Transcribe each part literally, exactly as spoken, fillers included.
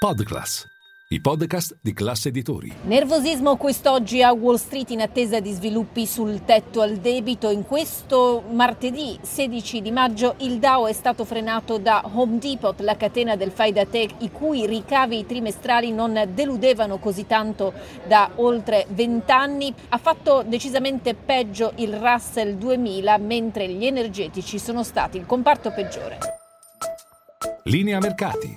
Podclass, i podcast di Class Editori. Nervosismo quest'oggi a Wall Street in attesa di sviluppi sul tetto al debito. In questo martedì sedici di maggio il Dow è stato frenato da Home Depot, la catena del fai da te i cui ricavi trimestrali non deludevano così tanto da oltre vent'anni. Ha fatto decisamente peggio il Russell duemila, mentre gli energetici sono stati il comparto peggiore. Linea mercati.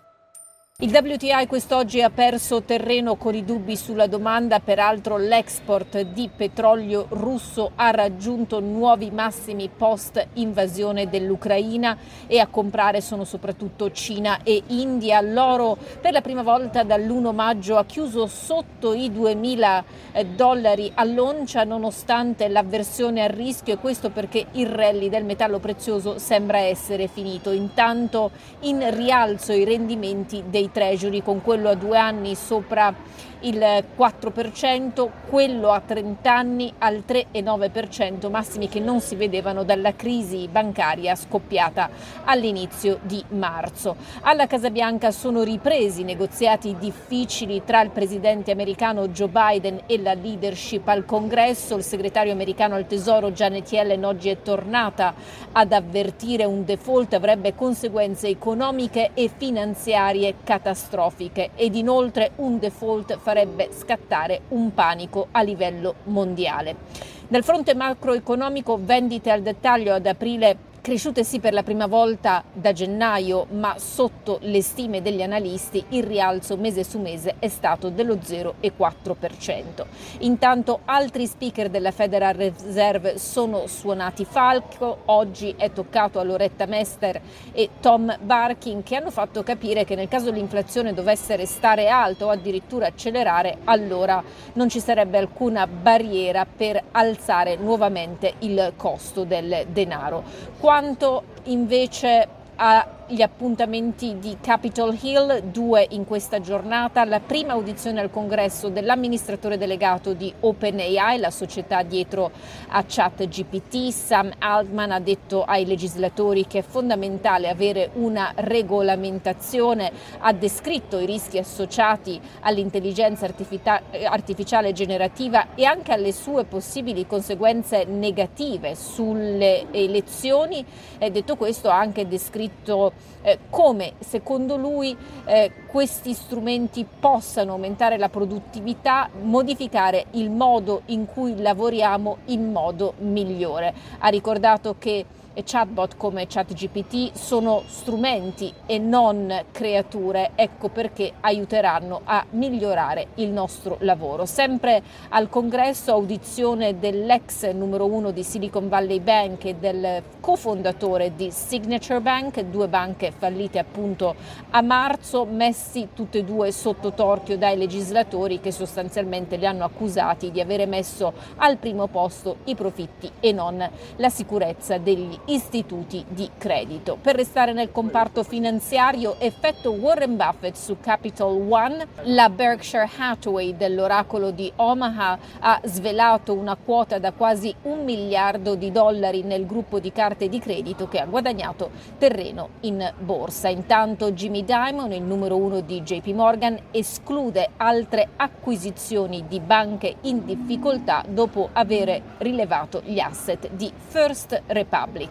Il W T I quest'oggi ha perso terreno con i dubbi sulla domanda, peraltro l'export di petrolio russo ha raggiunto nuovi massimi post invasione dell'Ucraina e a comprare sono soprattutto Cina e India. L'oro per la prima volta dall'primo maggio ha chiuso sotto i duemila dollari all'oncia nonostante l'avversione al rischio, e questo perché il rally del metallo prezioso sembra essere finito. Intanto in rialzo i rendimenti dei Treasury, con quello a due anni sopra il quattro per cento, quello a trenta anni al tre virgola nove per cento, massimi che non si vedevano dalla crisi bancaria scoppiata all'inizio di marzo. Alla Casa Bianca sono ripresi negoziati difficili tra il presidente americano Joe Biden e la leadership al Congresso. Il segretario americano al Tesoro Janet Yellen oggi è tornata ad avvertire un default avrebbe conseguenze economiche e finanziarie catastrofiche, ed inoltre un default farebbe scattare un panico a livello mondiale. Dal fronte macroeconomico, vendite al dettaglio ad aprile cresciute sì per la prima volta da gennaio, ma sotto le stime degli analisti. Il rialzo mese su mese è stato dello zero virgola quattro per cento. Intanto altri speaker della Federal Reserve sono suonati falco. Oggi è toccato a Loretta Mester e Tom Barkin, che hanno fatto capire che nel caso l'inflazione dovesse restare alta o addirittura accelerare, allora non ci sarebbe alcuna barriera per alzare nuovamente il costo del denaro. Quanto invece agli appuntamenti di Capitol Hill, due in questa giornata, la prima audizione al Congresso dell'amministratore delegato di OpenAI, la società dietro a ChatGPT. Sam Altman ha detto ai legislatori che è fondamentale avere una regolamentazione, ha descritto i rischi associati all'intelligenza artificiale generativa e anche alle sue possibili conseguenze negative sulle elezioni, e detto questo ha anche descritto eh, come secondo lui eh, questi strumenti possano aumentare la produttività, modificare il modo in cui lavoriamo in modo migliore. Ha ricordato che chatbot come ChatGPT sono strumenti e non creature, ecco perché aiuteranno a migliorare il nostro lavoro. Sempre al Congresso, audizione dell'ex numero uno di Silicon Valley Bank e del cofondatore di Signature Bank, due banche fallite appunto a marzo, messi tutte e due sotto torchio dai legislatori, che sostanzialmente li hanno accusati di avere messo al primo posto i profitti e non la sicurezza degli istituti di credito. Per restare nel comparto finanziario, effetto Warren Buffett su Capital One. La Berkshire Hathaway dell'oracolo di Omaha ha svelato una quota da quasi un miliardo di dollari nel gruppo di carte di credito che ha guadagnato terreno in borsa. Intanto Jimmy Dimon, il numero uno di J P Morgan, esclude altre acquisizioni di banche in difficoltà dopo aver rilevato gli asset di First Republic.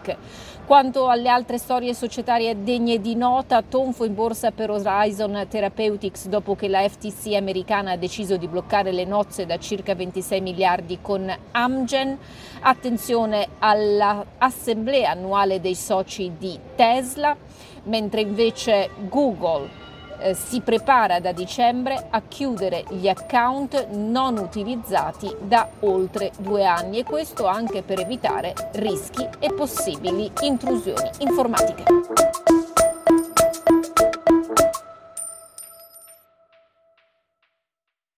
Quanto alle altre storie societarie degne di nota, tonfo in borsa per Horizon Therapeutics dopo che la F T C americana ha deciso di bloccare le nozze da circa ventisei miliardi con Amgen. Attenzione all'assemblea annuale dei soci di Tesla, mentre invece Google Eh, si prepara da dicembre a chiudere gli account non utilizzati da oltre due anni, e questo anche per evitare rischi e possibili intrusioni informatiche.